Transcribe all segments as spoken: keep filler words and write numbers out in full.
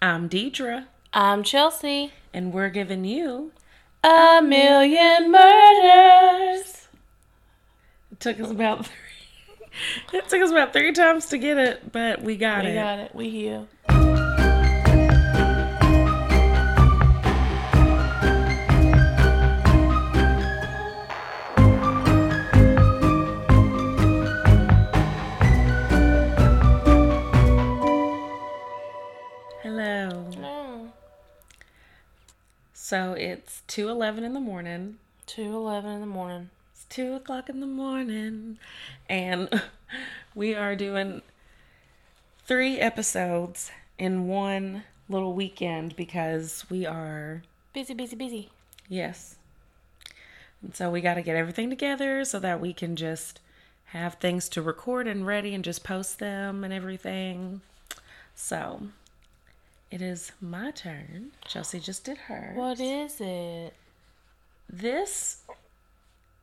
I'm Deidra. I'm Chelsea. And we're giving you A Million Murders. It took us about three. It took us about three times to get it, but we got we it. We got it. We here. So it's two eleven in the morning. two eleven in the morning. It's two o'clock in the morning. And we are doing three episodes in one little weekend because we are... Busy, busy, busy. Yes. And so we got to get everything together so that we can just have things to record and ready and just post them and everything. So... It is my turn. Chelsea just did hers. What is it? This,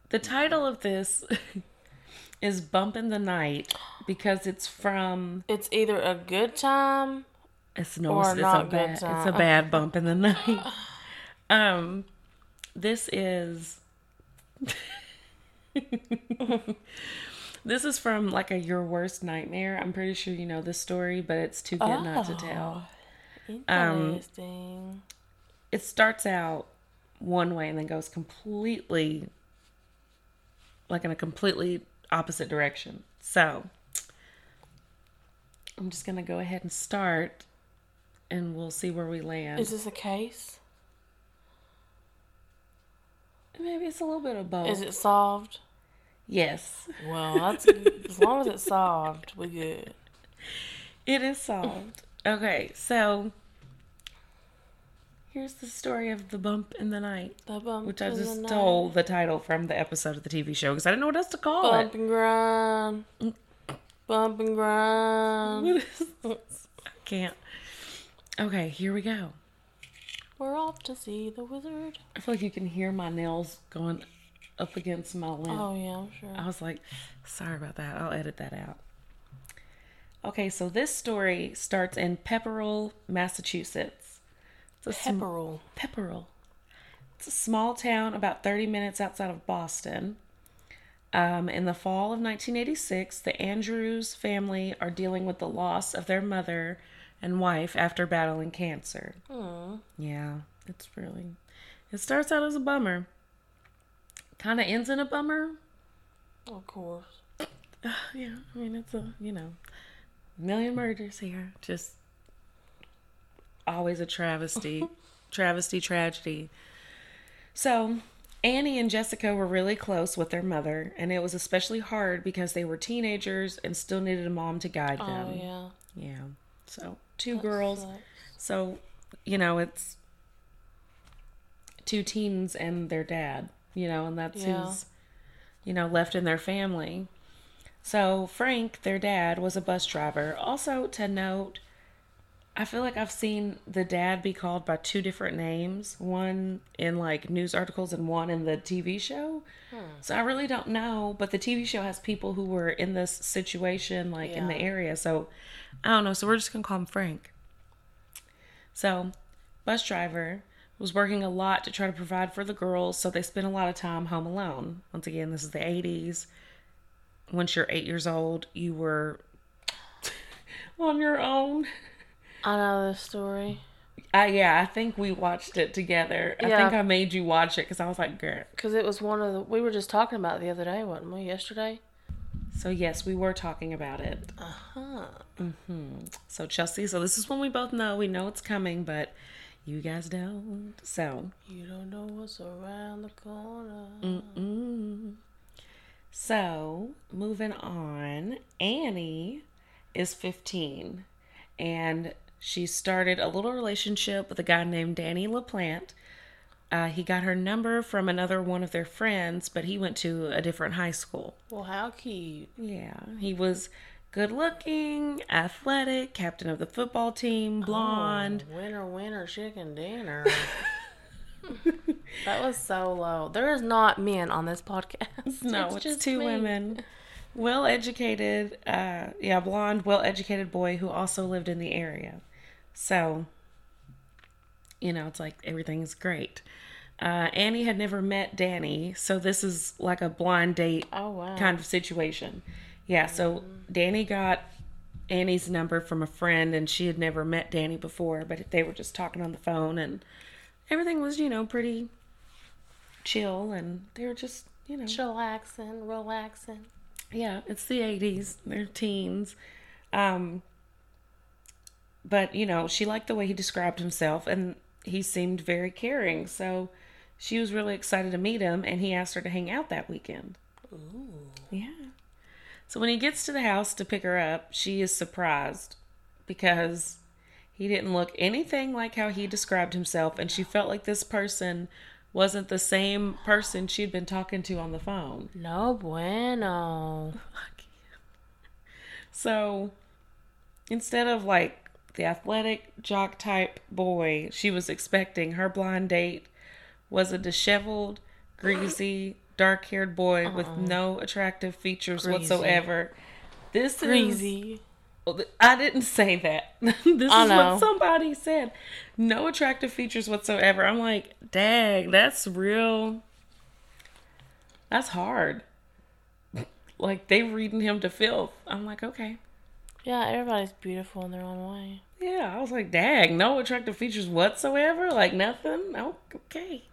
the title of this is Bumpin' the Night because it's from... It's either a good time it's no, or it's, not it's a good bad, time. It's a bad bump in the night. Um, this is... This is from like a Your Worst Nightmare. I'm pretty sure you know this story, but it's too good oh. not to tell. Interesting. Um, it starts out one way and then goes completely, like in a completely opposite direction. So, I'm just going to go ahead and start and we'll see where we land. Is this a case? Maybe it's a little bit of both. Is it solved? Yes. Well, that's, as long as it's solved, we're good. It is solved. Okay, so here's the story of the bump in the night, the bump which I just the stole night. The title from the episode of the T V show because I didn't know what else to call bump it. Bump and grind, bump and grind. What is this? I can't. Okay, here we go. We're off to see the wizard. I feel like you can hear my nails going up against my lip. Oh yeah, I'm sure. I was like, sorry about that. I'll edit that out. Okay, so this story starts in Pepperell, Massachusetts. Pepperell. Sm- Pepperell. It's a small town about thirty minutes outside of Boston. Um, in the fall of nineteen eighty-six, the Andrews family are dealing with the loss of their mother and wife after battling cancer. Aww. Yeah, it's really... It starts out as a bummer. Kind of ends in a bummer. Of course. Uh, yeah, I mean, it's a, you know... Million murders here. Just always a travesty. Travesty, tragedy. So, Annie and Jessica were really close with their mother, and it was especially hard because they were teenagers and still needed a mom to guide them. Oh, yeah. Yeah. So, two that girls. Sucks. So, you know, it's two teens and their dad, you know, and that's yeah. who's, you know, left in their family. So, Frank, their dad, was a bus driver. Also, to note, I feel like I've seen the dad be called by two different names. One in, like, news articles and one in the T V show. Hmm. So, I really don't know. But the T V show has people who were in this situation, like, yeah. in the area. So, I don't know. So, we're just going to call him Frank. So, bus driver was working a lot to try to provide for the girls. So, they spent a lot of time home alone. Once again, this is the eighties. Once you're eight years old, you were on your own. I know this story. I, yeah, I think we watched it together. Yeah. I think I made you watch it because I was like, girl. Because it was one of the... We were just talking about it the other day, wasn't we? Yesterday? So, yes, we were talking about it. Uh-huh. Mm-hmm. So, Chelsea, so this is when we both know. We know it's coming, but you guys don't. So. You don't know what's around the corner. Mm-mm. So, moving on, Annie is fifteen, and she started a little relationship with a guy named Danny LaPlante. Uh, he got her number from another one of their friends, but he went to a different high school. Well, how cute. Yeah, he was good-looking, athletic, captain of the football team, blonde. Oh, winner, winner, chicken dinner. That was so low. There is not men on this podcast. No, it's, it's just two me. women. Well-educated, uh, yeah, blonde, well-educated boy who also lived in the area. So, you know, it's like everything's great. Uh, Annie had never met Danny, so this is like a blind date oh, wow. kind of situation. Yeah, so Danny got Annie's number from a friend, and she had never met Danny before, but they were just talking on the phone, and everything was, you know, pretty chill, and they were just, you know. Chillaxing, relaxing. Yeah, it's the eighties. They're teens. Um, but, you know, she liked the way he described himself, and he seemed very caring, so she was really excited to meet him, and he asked her to hang out that weekend. Ooh. Yeah. So when he gets to the house to pick her up, she is surprised because he didn't look anything like how he described himself, and she felt like this person wasn't the same person she'd been talking to on the phone. No bueno. So instead of like the athletic jock type boy she was expecting, her blind date was a disheveled, greasy, dark-haired boy uh-uh. with no attractive features greasy. whatsoever. This greasy. is I didn't say that. this I is know. what somebody said. No attractive features whatsoever. I'm like, dang, that's real. That's hard. Like they reading him to filth. I'm like, okay. Yeah, everybody's beautiful in their own way. Yeah, I was like, dang, no attractive features whatsoever? Like, nothing? No? Okay.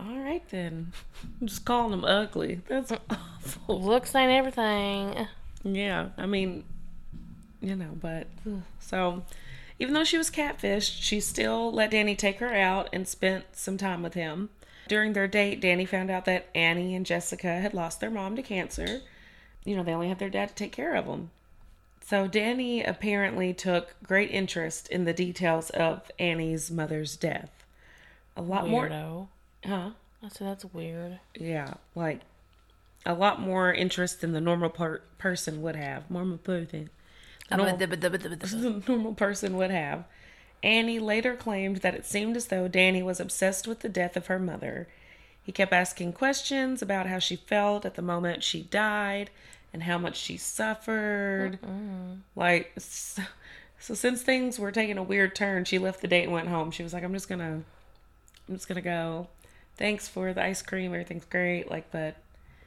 All right, then. I'm just calling them ugly. That's awful. Looks ain't everything. Yeah, I mean, you know, but... So, even though she was catfished, she still let Danny take her out and spent some time with him. During their date, Danny found out that Annie and Jessica had lost their mom to cancer. You know, they only had their dad to take care of them. So Danny apparently took great interest in the details of Annie's mother's death. A lot Weirdo. more. Huh? I said that's weird. Yeah, like a lot more interest than the normal per- person would have. Normal person. The normal person would have. Annie later claimed that it seemed as though Danny was obsessed with the death of her mother. He kept asking questions about how she felt at the moment she died and how much she suffered. Mm-mm. Like, so, so since things were taking a weird turn, she left the date and went home. She was like, I'm just gonna, I'm just gonna go. Thanks for the ice cream. Everything's great. Like, but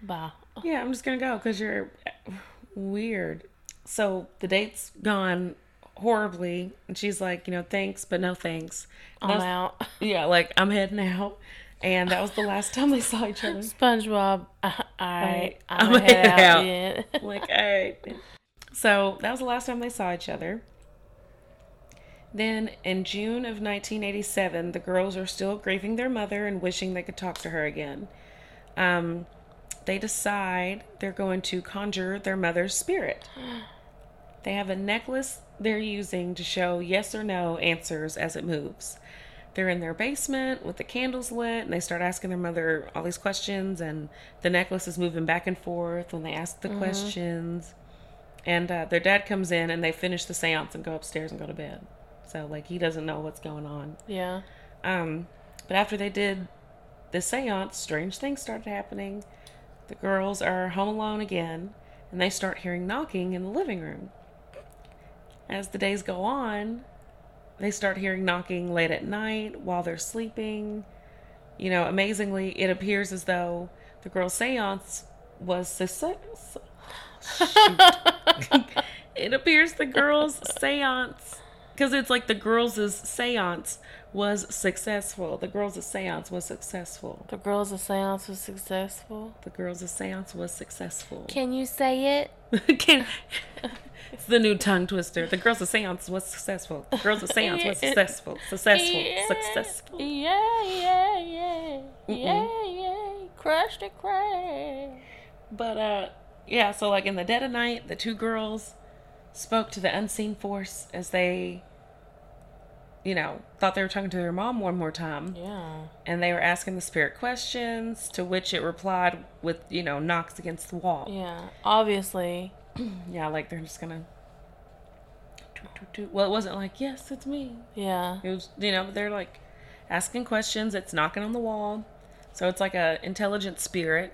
bye. Yeah, I'm just gonna go because you're weird. So the date's gone horribly. And she's like, you know, thanks, but no thanks. And I'm was, out. Yeah, like, I'm heading out. And that was the last time they saw each other. SpongeBob, I, I, I'm head out. Yeah. Like, all right. So that was the last time they saw each other. Then in June of nineteen eighty-seven, the girls are still grieving their mother and wishing they could talk to her again. Um, they decide they're going to conjure their mother's spirit. They have a necklace they're using to show yes or no answers as it moves. They're in their basement with the candles lit, and they start asking their mother all these questions, and the necklace is moving back and forth when they ask the mm-hmm. questions. And uh, their dad comes in, and they finish the seance and go upstairs and go to bed. So, like, he doesn't know what's going on. Yeah. Um, but after they did the seance, strange things started happening. The girls are home alone again, and they start hearing knocking in the living room. As the days go on... They start hearing knocking late at night while they're sleeping. You know, amazingly, it appears as though the girl's seance was successful. It appears the girl's seance, because it's like the girl's seance was successful. The girl's seance was successful. The girl's seance was successful. The girl's seance was successful. Can you say it? Can It's the new tongue twister. The girls' seance was successful. The girls' seance was successful. Successful. Yeah, successful. Yeah, yeah, yeah. Mm-mm. Yeah, yeah. Crush the crash. But, uh, yeah, so, like, in the dead of night, the two girls spoke to the unseen force as they, you know, thought they were talking to their mom one more time. Yeah. And they were asking the spirit questions, to which it replied with, you know, knocks against the wall. Yeah, obviously. Yeah, like they're just gonna well, it wasn't like, yes, it's me. Yeah, it was, you know, they're like asking questions, it's knocking on the wall, so it's like a intelligent spirit,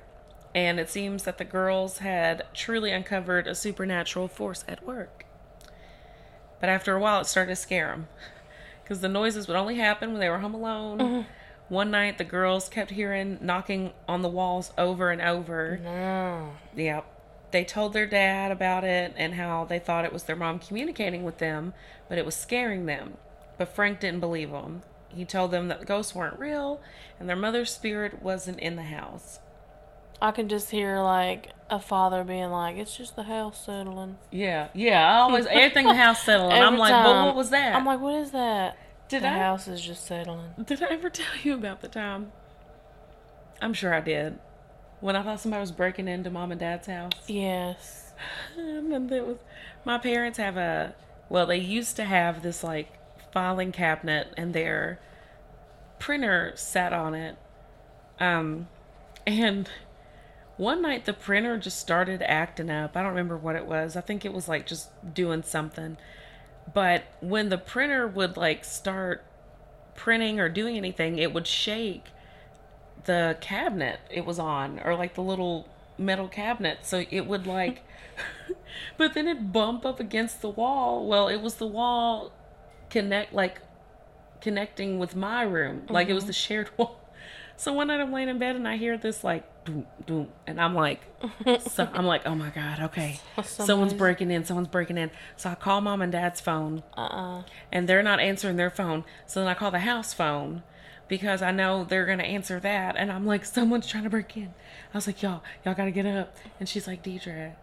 and it seems that the girls had truly uncovered a supernatural force at work. But after a while, it started to scare them because the noises would only happen when they were home alone. Mm-hmm. One night, the girls kept hearing knocking on the walls over and over. No. Yep. They told their dad about it and how they thought it was their mom communicating with them, but it was scaring them. But Frank didn't believe them. He told them that the ghosts weren't real and their mother's spirit wasn't in the house. I can just hear, like, a father being like, it's just the house settling. Yeah, yeah. I always, everything the house settling. Every I'm like, time. Well, what was that? I'm like, what is that? Did the I, house is just settling. Did I ever tell you about the time? I'm sure I did. When I thought somebody was breaking into Mom and Dad's house. Yes. And that was, my parents have a, well, they used to have this, like, filing cabinet, and their printer sat on it. Um, and one night the printer just started acting up. I don't remember what it was. I think it was, like, just doing something. But when the printer would, like, start printing or doing anything, it would shake the cabinet it was on, or, like, the little metal cabinet. So it would, like... But then it'd bump up against the wall. Well, it was the wall connect, like, connecting with my room. Mm-hmm. Like, it was the shared wall. So one night I'm laying in bed and I hear this, like, doom, doom, and I'm like, so, I'm like, oh my God, okay, Somebody's... someone's breaking in, someone's breaking in. So I call Mom and Dad's phone, uh-uh. and they're not answering their phone. So then I call the house phone because I know they're gonna answer that, and I'm like, someone's trying to break in. I was like, y'all, y'all gotta get up. And she's like, Deidra,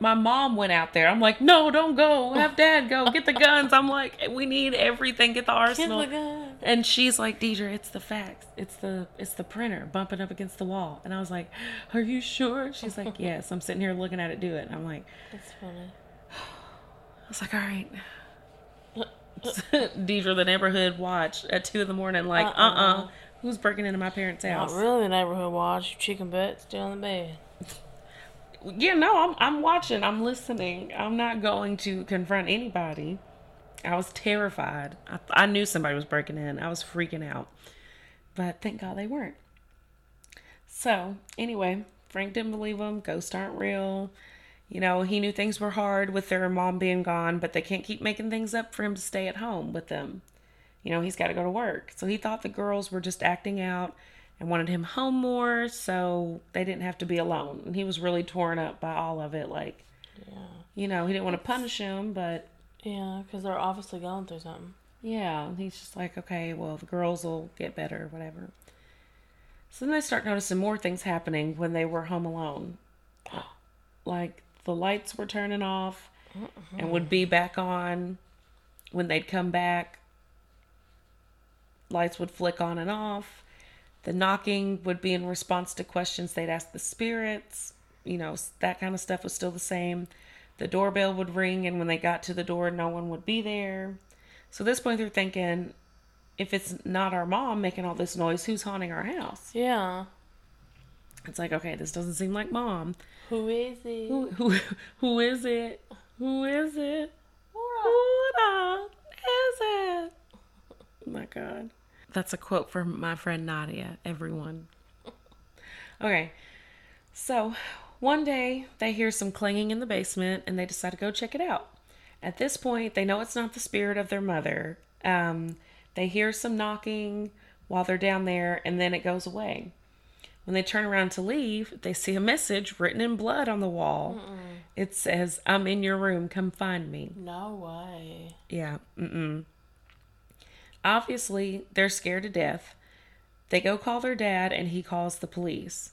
my mom went out there. I'm like, no, don't go. Have Dad go. Get the guns. I'm like, we need everything. Get the arsenal. Get the gun. And she's like, Deidra, it's the fax. It's the it's the printer bumping up against the wall. And I was like, are you sure? She's like, yes. I'm sitting here looking at it do it. And I'm like, that's funny. I was like, all right. Deidra, the neighborhood watch at two in the morning. Like, uh-uh. uh-uh. Who's breaking into my parents' house? Not really the neighborhood watch. Your chicken butt still on the bed. Yeah, no, I'm I'm watching. I'm listening. I'm not going to confront anybody. I was terrified. I, I knew somebody was breaking in. I was freaking out. But thank God they weren't. So, anyway, Frank didn't believe them. Ghosts aren't real. You know, he knew things were hard with their mom being gone, but they can't keep making things up for him to stay at home with them. You know, he's got to go to work. So he thought the girls were just acting out and wanted him home more so they didn't have to be alone. And he was really torn up by all of it. Like, yeah. You know, he didn't want to punish him, but... Yeah, because they're obviously going through something. Yeah, and he's just like, okay, well, the girls will get better, whatever. So then they start noticing more things happening when they were home alone. Like, the lights were turning off mm-hmm. and would be back on when they'd come back. Lights would flick on and off. The knocking would be in response to questions they'd ask the spirits. You know, that kind of stuff was still the same. The doorbell would ring, and when they got to the door, no one would be there. So at this point, they're thinking, if it's not our mom making all this noise, who's haunting our house? Yeah. It's like, okay, this doesn't seem like Mom. Who is it? Who who, who is it? Who is it? What is it? Oh, my God. That's a quote from my friend Nadia, everyone. Okay, so one day they hear some clanging in the basement and they decide to go check it out. At this point, they know it's not the spirit of their mother. Um, they hear some knocking while they're down there and then it goes away. When they turn around to leave, they see a message written in blood on the wall. Mm-mm. It says, I'm in your room, come find me. No way. Yeah, mm-mm. Obviously, they're scared to death. They go call their dad, and he calls the police.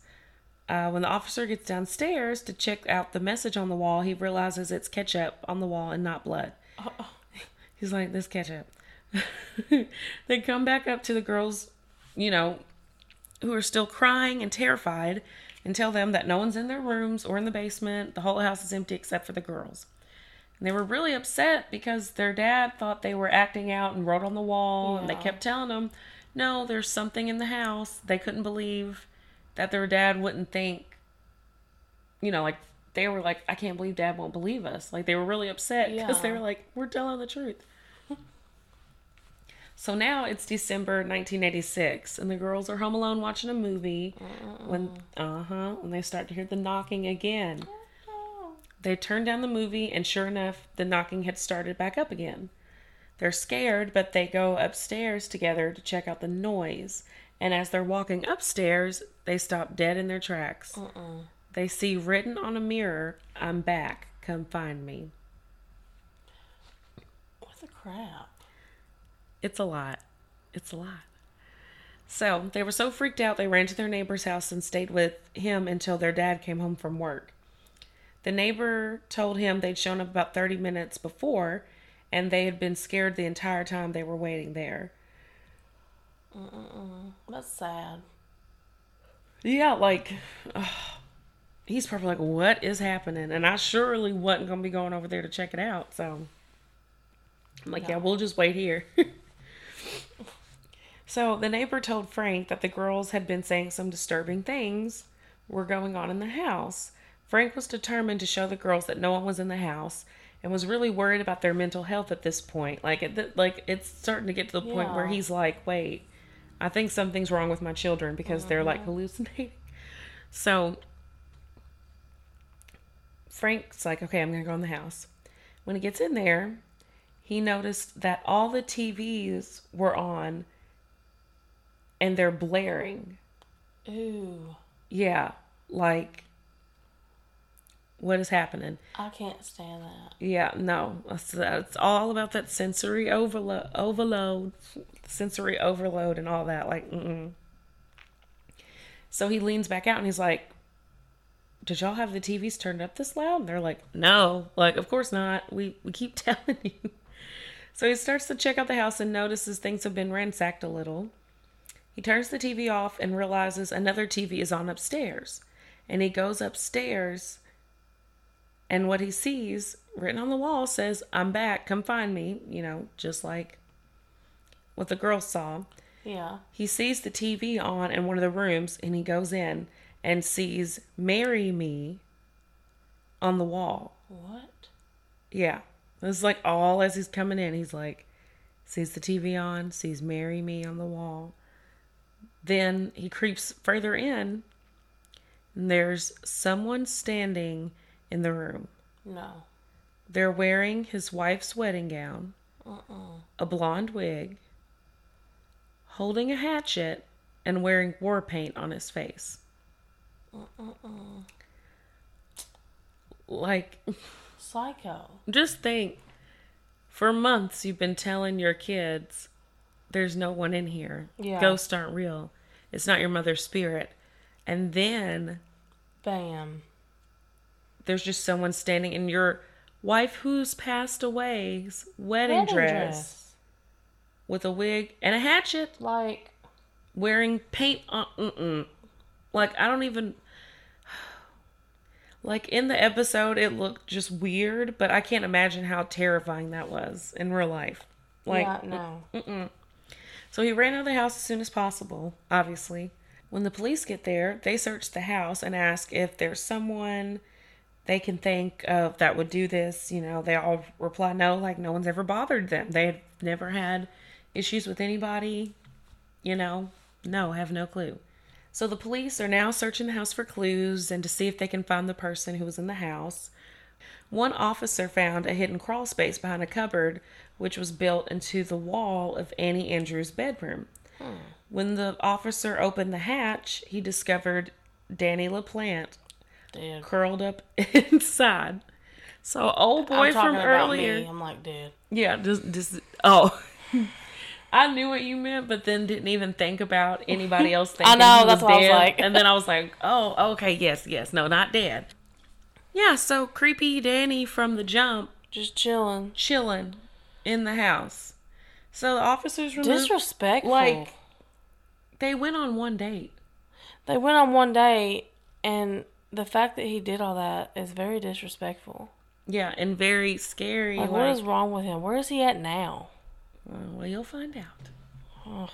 Uh, when the officer gets downstairs to check out the message on the wall, he realizes it's ketchup on the wall and not blood. Oh. He's like, this ketchup. They come back up to the girls, you know, who are still crying and terrified, and tell them that no one's in their rooms or in the basement. The whole house is empty except for the girls. They were really upset because their dad thought they were acting out and wrote on the wall. Yeah. And they kept telling them, no, there's something in the house. They couldn't believe that their dad wouldn't think, you know, like, they were like, I can't believe Dad won't believe us. Like, they were really upset because yeah. they were like, we're telling the truth. So now it's December nineteen eighty-six, and the girls are home alone watching a movie uh-uh. when, uh-huh, when they start to hear the knocking again. They turned down the movie, and sure enough, the knocking had started back up again. They're scared, but they go upstairs together to check out the noise. And as they're walking upstairs, they stop dead in their tracks. Uh-uh. They see written on a mirror, "I'm back. Come find me." What the crap? It's a lot. It's a lot. So, they were so freaked out, they ran to their neighbor's house and stayed with him until their dad came home from work. The neighbor told him they'd shown up about thirty minutes before, and they had been scared the entire time they were waiting there. Mm-mm. That's sad. Yeah, like, uh, he's probably like, what is happening? And I surely wasn't going to be going over there to check it out, so I'm like, no. yeah, we'll just wait here. So, the neighbor told Frank that the girls had been saying some disturbing things were going on in the house. Frank was determined to show the girls that no one was in the house and was really worried about their mental health at this point. Like, at the, like it's starting to get to the yeah. point where he's like, wait, I think something's wrong with my children because mm-hmm. they're, like, hallucinating. So, Frank's like, okay, I'm going to go in the house. When he gets in there, he noticed that all the T Vs were on. And they're blaring. Ooh. Yeah. Like, what is happening? I can't stand that. Yeah, no. It's, it's all about that sensory overlo- overload. Sensory overload and all that. Like, mm-mm. So he leans back out and he's like, did y'all have the T Vs turned up this loud? And they're like, no. Like, of course not. We, we keep telling you. So he starts to check out the house and notices things have been ransacked a little. He turns the T V off and realizes another T V is on upstairs. And he goes upstairs, and what he sees written on the wall says, "I'm back, come find me," you know, just like what the girl saw. Yeah. He sees the T V on in one of the rooms, and he goes in and sees "Marry Me" on the wall. What? Yeah. This is like all as he's coming in, he's like, sees the T V on, sees "Marry Me" on the wall. Then he creeps further in, and there's someone standing in the room. No. They're wearing his wife's wedding gown, uh-uh. a blonde wig, holding a hatchet, and wearing war paint on his face. Uh-uh. Like, psycho. Just think, for months you've been telling your kids, there's no one in here. Yeah. Ghosts aren't real. It's not your mother's spirit. And then, bam. There's just someone standing in your wife who's passed away's wedding, wedding dress, dress with a wig and a hatchet. Like, wearing paint on. Mm-mm. Like, I don't even. Like, in the episode, it looked just weird, but I can't imagine how terrifying that was in real life. Like, yeah, no. Mm-mm. So he ran out of the house as soon as possible, obviously. When the police get there, they search the house and ask if there's someone they can think of that would do this. You know, they all reply no, like no one's ever bothered them. They had never had issues with anybody. You know, no, have no clue. So the police are now searching the house for clues and to see if they can find the person who was in the house. One officer found a hidden crawl space behind a cupboard, which was built into the wall of Annie Andrews' bedroom. Hmm. When the officer opened the hatch, he discovered Danny LaPlante dead, curled up inside. So, old boy I'm from earlier. About me. I'm like, dead. Yeah, just, just oh. I knew what you meant, but then didn't even think about anybody else thinking I know, that's what dead. I was like. And then I was like, oh, okay, yes, yes, no, not dead. Yeah, so creepy Danny from the jump. Just chilling. Chilling in the house. So the officers removed... Disrespectful. Like, they went on one date. They went on one date, and the fact that he did all that is very disrespectful. Yeah, and very scary. Like, like what is wrong with him? Where is he at now? Well, you'll find out. Oh,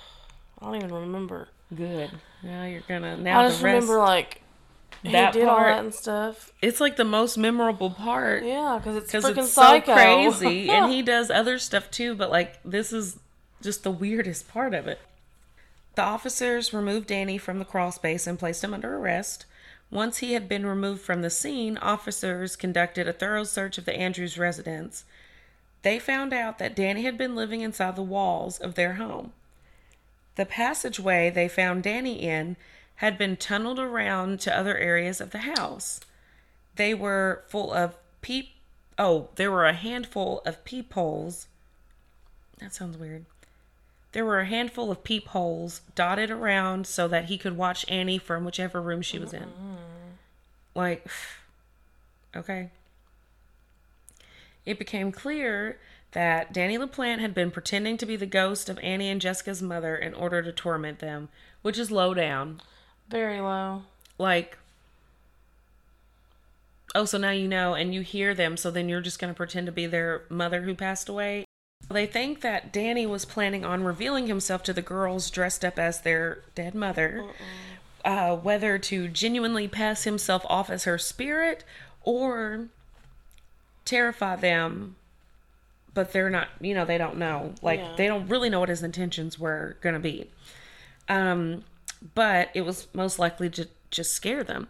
I don't even remember. Good. Now you're gonna... Now I just the rest... remember, like... That he did part, all that and stuff. It's like the most memorable part. Yeah, because it's freaking it's psycho. So crazy, yeah. And he does other stuff too. But like, this is just the weirdest part of it. The officers removed Danny from the crawl space and placed him under arrest. Once he had been removed from the scene, officers conducted a thorough search of the Andrews residence. they found out that Danny had been living inside the walls of their home. The passageway they found Danny in had been tunneled around to other areas of the house. They were full of peep... Oh, there were a handful of peepholes. That sounds weird. There were a handful of peepholes dotted around so that he could watch Annie from whichever room she was in. Like, okay. It became clear that Danny LaPlante had been pretending to be the ghost of Annie and Jessica's mother in order to torment them, which is low down. Very low. Like, oh, so now you know and you hear them, so then you're just going to pretend to be their mother who passed away. They think that Danny was planning on revealing himself to the girls dressed up as their dead mother, uh, whether to genuinely pass himself off as her spirit or terrify them. But they're not, you know, they don't know. Like, yeah. They don't really know what his intentions were going to be. Um, but it was most likely to just scare them.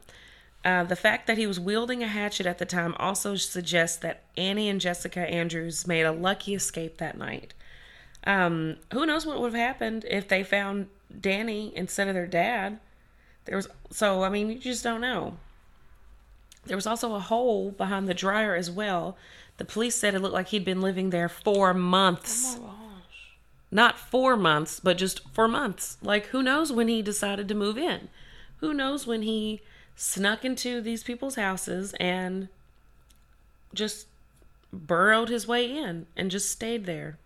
Uh, the fact that he was wielding a hatchet at the time also suggests that Annie and Jessica Andrews made a lucky escape that night. Um, who knows what would have happened if they found Danny instead of their dad. There was So, I mean, you just don't know. There was also a hole behind the dryer as well. The police said it looked like he'd been living there for months. Oh my gosh. Not four months, but just for months. Like, who knows when he decided to move in? Who knows when he... snuck into these people's houses and just burrowed his way in and just stayed there.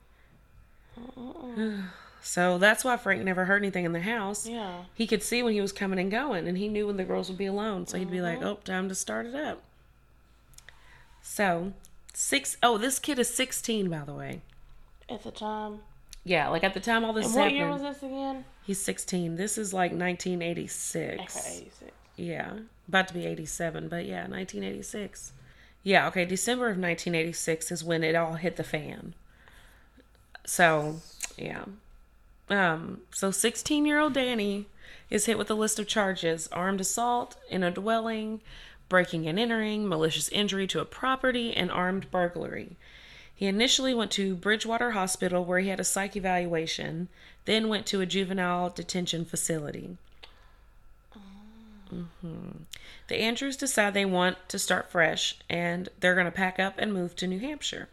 Oh. So that's why Frank never heard anything in the house. Yeah. He could see when he was coming and going, and he knew when the girls would be alone. So he'd be like, oh, time to start it up. So, six, oh, this kid is sixteen, by the way. At the time. Yeah, like at the time all this and what happened. What year was this again? He's sixteen. This is like nineteen eighty-six. Okay, eighty-six. Yeah, about to be eighty-seven, but yeah, nineteen eighty-six. Yeah, okay, December of nineteen eighty-six is when it all hit the fan. So, yeah. Um, so sixteen-year-old Danny is hit with a list of charges: armed assault in a dwelling, breaking and entering, malicious injury to a property, and armed burglary. He initially went to Bridgewater Hospital, where he had a psych evaluation, then went to a juvenile detention facility. Mm-hmm. The Andrews decide they want to start fresh, and they're going to pack up and move to New Hampshire.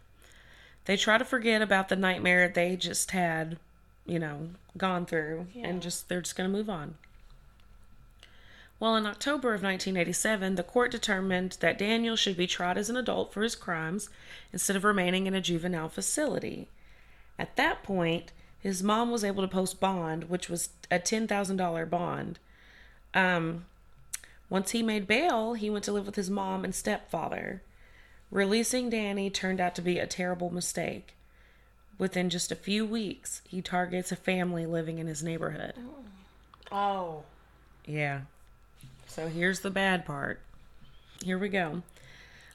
They try to forget about the nightmare they just had, you know, gone through, yeah. and just they're just going to move on. Well, in October of nineteen eighty-seven, the court determined that Daniel should be tried as an adult for his crimes instead of remaining in a juvenile facility. At that point, his mom was able to post bond, which was a ten thousand dollars bond. Um... Once he made bail, he went to live with his mom and stepfather. Releasing Danny turned out to be a terrible mistake. Within just a few weeks, he targets a family living in his neighborhood. Oh. Yeah. So here's the bad part. Here we go.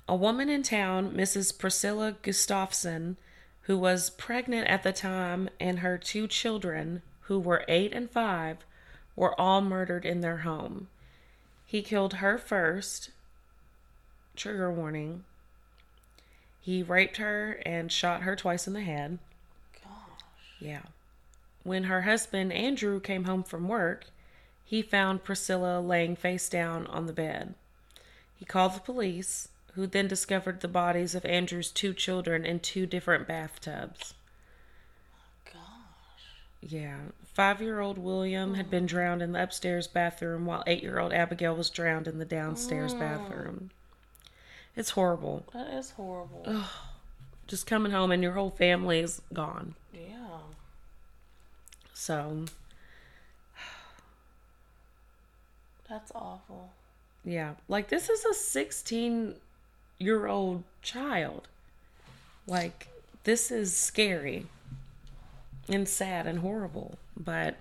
A woman in town, Missus Priscilla Gustafson, who was pregnant at the time, and her two children, who were eight and five, were all murdered in their home. He killed her first. Trigger warning. He raped her and shot her twice in the head. Gosh. Yeah. When her husband, Andrew, came home from work, he found Priscilla laying face down on the bed. He called the police, who then discovered the bodies of Andrew's two children in two different bathtubs. Oh, gosh. Yeah. Five-year-old William had been drowned in the upstairs bathroom, while eight-year-old Abigail was drowned in the downstairs mm. bathroom. It's horrible. That is horrible. Ugh. Just coming home and your whole family is gone. Yeah. So. That's awful. Yeah. Like, this is a sixteen-year-old child. Like, this is scary. And sad and horrible. But,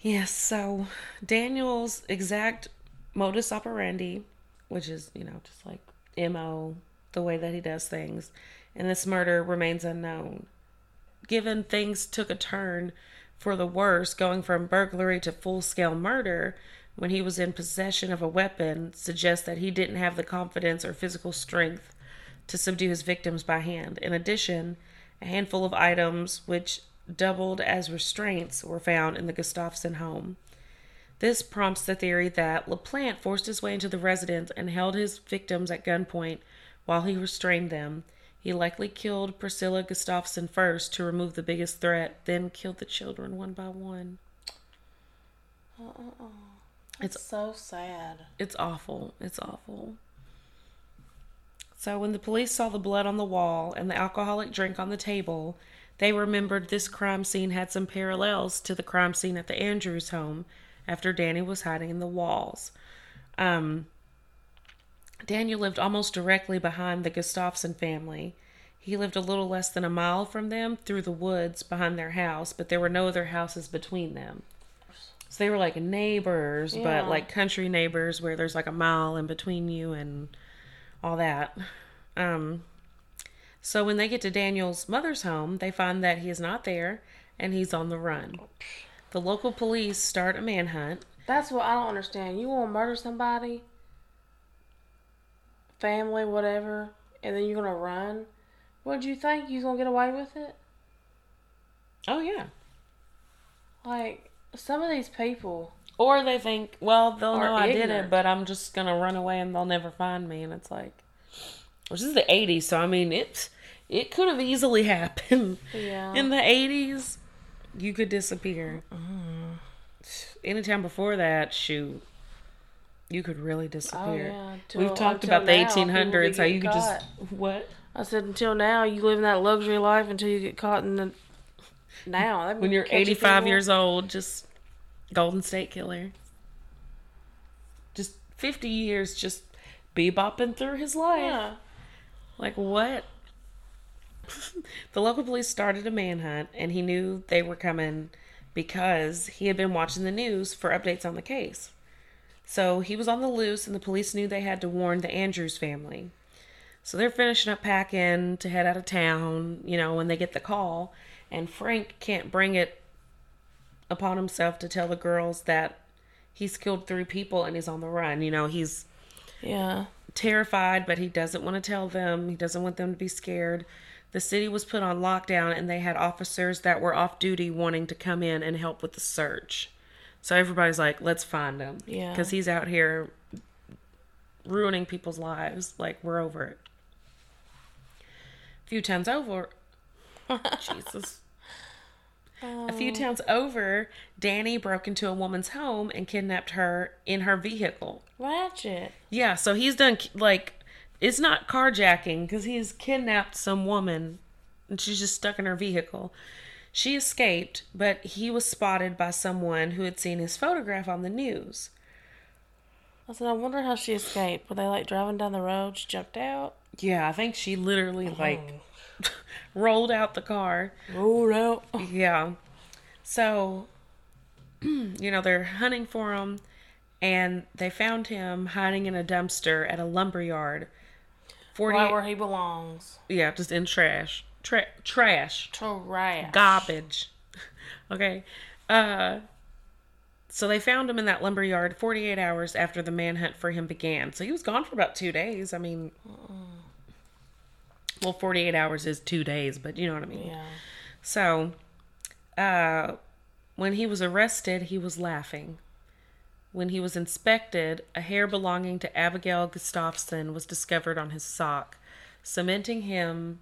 yes, so Daniel's exact modus operandi, which is, you know, just like M O, the way that he does things, and this murder remains unknown. Given things took a turn for the worse, going from burglary to full-scale murder when he was in possession of a weapon suggests that he didn't have the confidence or physical strength to subdue his victims by hand. In addition, a handful of items which doubled as restraints were found in the Gustafson home. This prompts the theory that LaPlante forced his way into the residence and held his victims at gunpoint while he restrained them. He likely killed Priscilla Gustafson first to remove the biggest threat, then killed the children one by one. Oh, oh, oh. It's, it's so sad. It's awful. It's awful. So when the police saw the blood on the wall and the alcoholic drink on the table, they remembered this crime scene had some parallels to the crime scene at the Andrews home after Danny was hiding in the walls. Um... Daniel lived almost directly behind the Gustafson family. He lived a little less than a mile from them through the woods behind their house, but there were no other houses between them. So they were like neighbors, yeah. But like country neighbors where there's like a mile in between you and all that. Um, so when they get to Daniel's mother's home, they find that he is not there and he's on the run. The local police start a manhunt. That's what I don't understand. You want to murder somebody? Family, whatever, and then you're gonna run. What do you think? You're gonna get away with it? Oh yeah. Like some of these people, or they think, well, they'll know I did it, but I'm just gonna run away and they'll never find me. And it's like, which is the eighties, so I mean, it it could have easily happened. Yeah. In the eighties, you could disappear. Mm-hmm. Anytime before that, shoot. You could really disappear. Oh, yeah. Till, We've talked about the now, eighteen hundreds, how you could caught. just... What? I said, until now, you live in that luxury life until you get caught in the... Now. That when you're eighty-five people. Years old, just Golden State Killer. Just fifty years, just bebopping through his life. Yeah. Like, what? The local police started a manhunt, and he knew they were coming because he had been watching the news for updates on the case. So he was on the loose, and the police knew they had to warn the Andrews family. So they're finishing up packing to head out of town, you know, when they get the call. And Frank can't bring it upon himself to tell the girls that he's killed three people and he's on the run. You know, he's yeah terrified, but he doesn't want to tell them. He doesn't want them to be scared. The city was put on lockdown, and they had officers that were off duty wanting to come in and help with the search. So everybody's like, let's find him. Yeah. Because he's out here ruining people's lives. Like, we're over it. A few towns over. Jesus. Oh. A few towns over, Danny broke into a woman's home and kidnapped her in her vehicle. Ratchet. Yeah, so he's done, like, it's not carjacking because he's kidnapped some woman and she's just stuck in her vehicle. She escaped, but he was spotted by someone who had seen his photograph on the news. I said, I wonder how she escaped. Were they, like, driving down the road? She jumped out? Yeah, I think she literally, oh. like, rolled out the car. Rolled out. Yeah. So, you know, they're hunting for him, and they found him hiding in a dumpster at a lumber yard. forty Right where he belongs. Yeah, just in trash. Tra- trash. Trash. Garbage. Okay. Uh, so they found him in that lumber yard forty-eight hours after the manhunt for him began. So he was gone for about two days. I mean, well, forty-eight hours is two days, but you know what I mean? Yeah. So uh, when he was arrested, he was laughing. When he was inspected, a hair belonging to Abigail Gustafson was discovered on his sock, cementing him...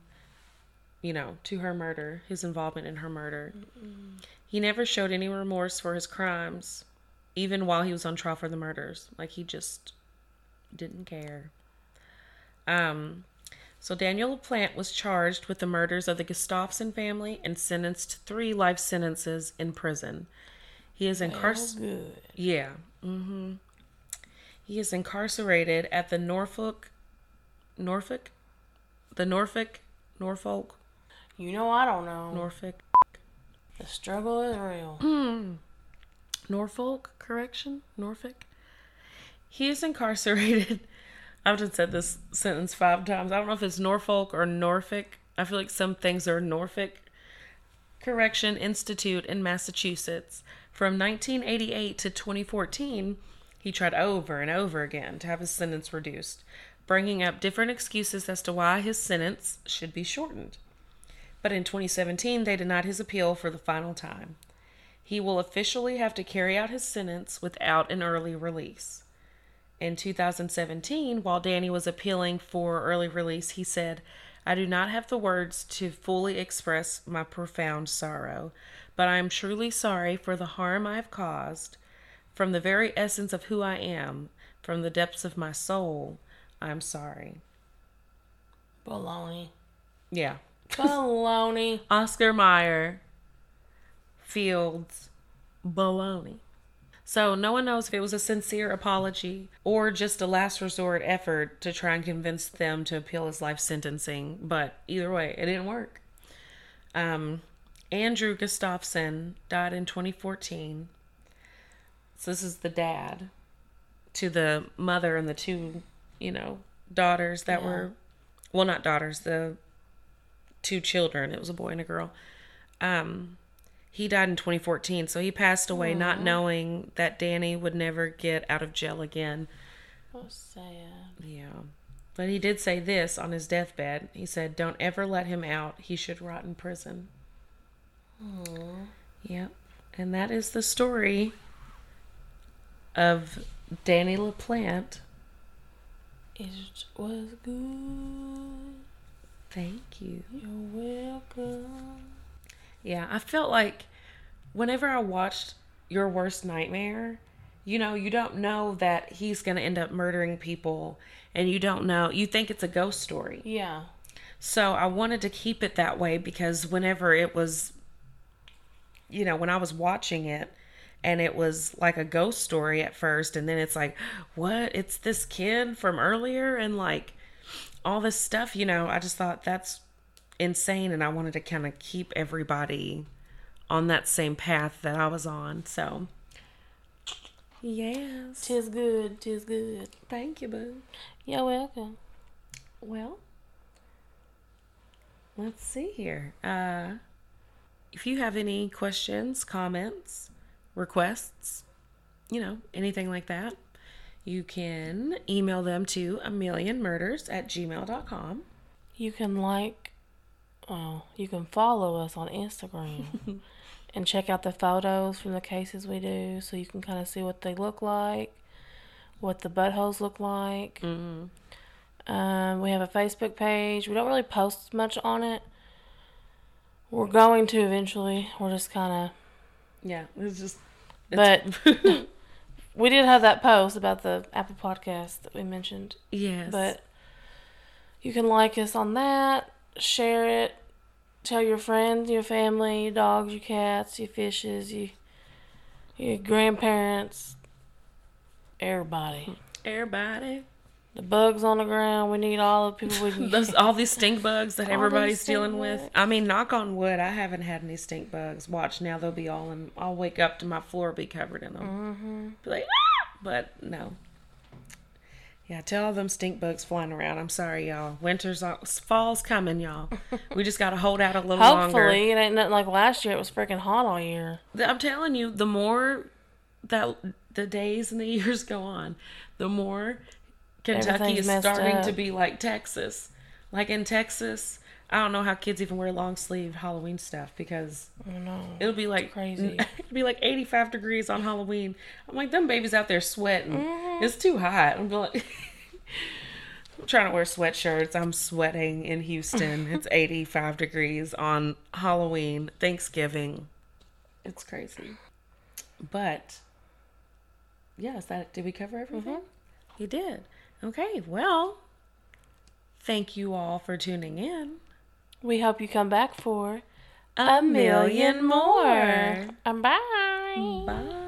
you know, to her murder, his involvement in her murder. Mm-mm. He never showed any remorse for his crimes, even while he was on trial for the murders. Like, he just didn't care. Um, so Daniel LaPlante was charged with the murders of the Gustafson family and sentenced to three life sentences in prison. He is incarcerated. Oh, yeah. Mm-hmm. He is incarcerated at the Norfolk, Norfolk, the Norfolk, Norfolk. You know, I don't know. Norfolk. The struggle is real. Mm. Norfolk, correction? Norfolk. He is incarcerated. I've just said this sentence five times. I don't know if it's Norfolk or Norfolk. I feel like some things are Norfolk. Correction Institute in Massachusetts. From nineteen eighty-eight to twenty fourteen, he tried over and over again to have his sentence reduced. bringing up different excuses as to why his sentence should be shortened. But in twenty seventeen, they denied his appeal for the final time. He will officially have to carry out his sentence without an early release. In two thousand seventeen, while Danny was appealing for early release, he said, "I do not have the words to fully express my profound sorrow, but I am truly sorry for the harm I have caused. From the very essence of who I am, from the depths of my soul, I am sorry." Baloney. Yeah. Baloney. Oscar Mayer. Fields. Baloney. So no one knows if it was a sincere apology or just a last resort effort to try and convince them to appeal his life sentencing. But either way, it didn't work. Um, Andrew Gustafson died in twenty fourteen. So this is the dad to the mother and the two, you know, daughters that yeah. were, well, not daughters, the two children. It was a boy and a girl. Um... He died in twenty fourteen, so he passed away Aww. Not knowing that Danny would never get out of jail again. Oh, sad. Yeah. But he did say this on his deathbed. He said, "Don't ever let him out. He should rot in prison." Aww. Yep. And that is the story of Danny LaPlante. It was good. Thank you. You're welcome. Yeah, I felt like whenever I watched Your Worst Nightmare, you know, you don't know that he's going to end up murdering people, and you don't know. You think it's a ghost story. Yeah. So I wanted to keep it that way because whenever it was, you know, when I was watching it, and it was like a ghost story at first, and then it's like, what? It's this kid from earlier, and like all this stuff, you know, I just thought that's insane, and I wanted to kind of keep everybody on that same path that I was on. So, yes, tis good, tis good. Thank you, boo. You're welcome. Well, let's see here. Uh, if you have any questions, comments, requests, you know, anything like that, you can email them to a million murders at gmail dot com. You can like. Oh, you can follow us on Instagram and check out the photos from the cases we do so you can kind of see what they look like, what the buttholes look like. Mm-hmm. Um, we have a Facebook page. We don't really post much on it. We're going to eventually. We're just kind of... Yeah, it's just... It's... But we did have that post about the Apple podcast that we mentioned. Yes. But you can like us on that, share it. Tell your friends, your family, your dogs, your cats, your fishes, your, your grandparents, everybody. Everybody. The bugs on the ground. We need all the people we can Those, all these stink bugs that all everybody's dealing bugs. With. I mean, knock on wood, I haven't had any stink bugs. Watch, now they'll be all in. I'll wake up to my floor be covered in them. Mm-hmm. Be like, ah! But no. Yeah, tell all them stink bugs flying around. I'm sorry, y'all. Winter's on. Fall's coming, y'all. We just got to hold out a little Hopefully, longer. Hopefully. It ain't nothing like last year. It was freaking hot all year. I'm telling you, the more that the days and the years go on, the more Kentucky is starting up. To be like Texas. Like in Texas, I don't know how kids even wear long-sleeved Halloween stuff because I don't know. It'll be like it's crazy. It'll be like eighty-five degrees on Halloween. I'm like, them babies out there sweating. Mm-hmm. It's too hot. I'm like, I'm trying to wear sweatshirts. I'm sweating in Houston. It's eighty-five degrees on Halloween, Thanksgiving. It's crazy. But yeah, is that did we cover everything? Mm-hmm. You did. Okay. Well, thank you all for tuning in. We hope you come back for a million more. Bye. Bye.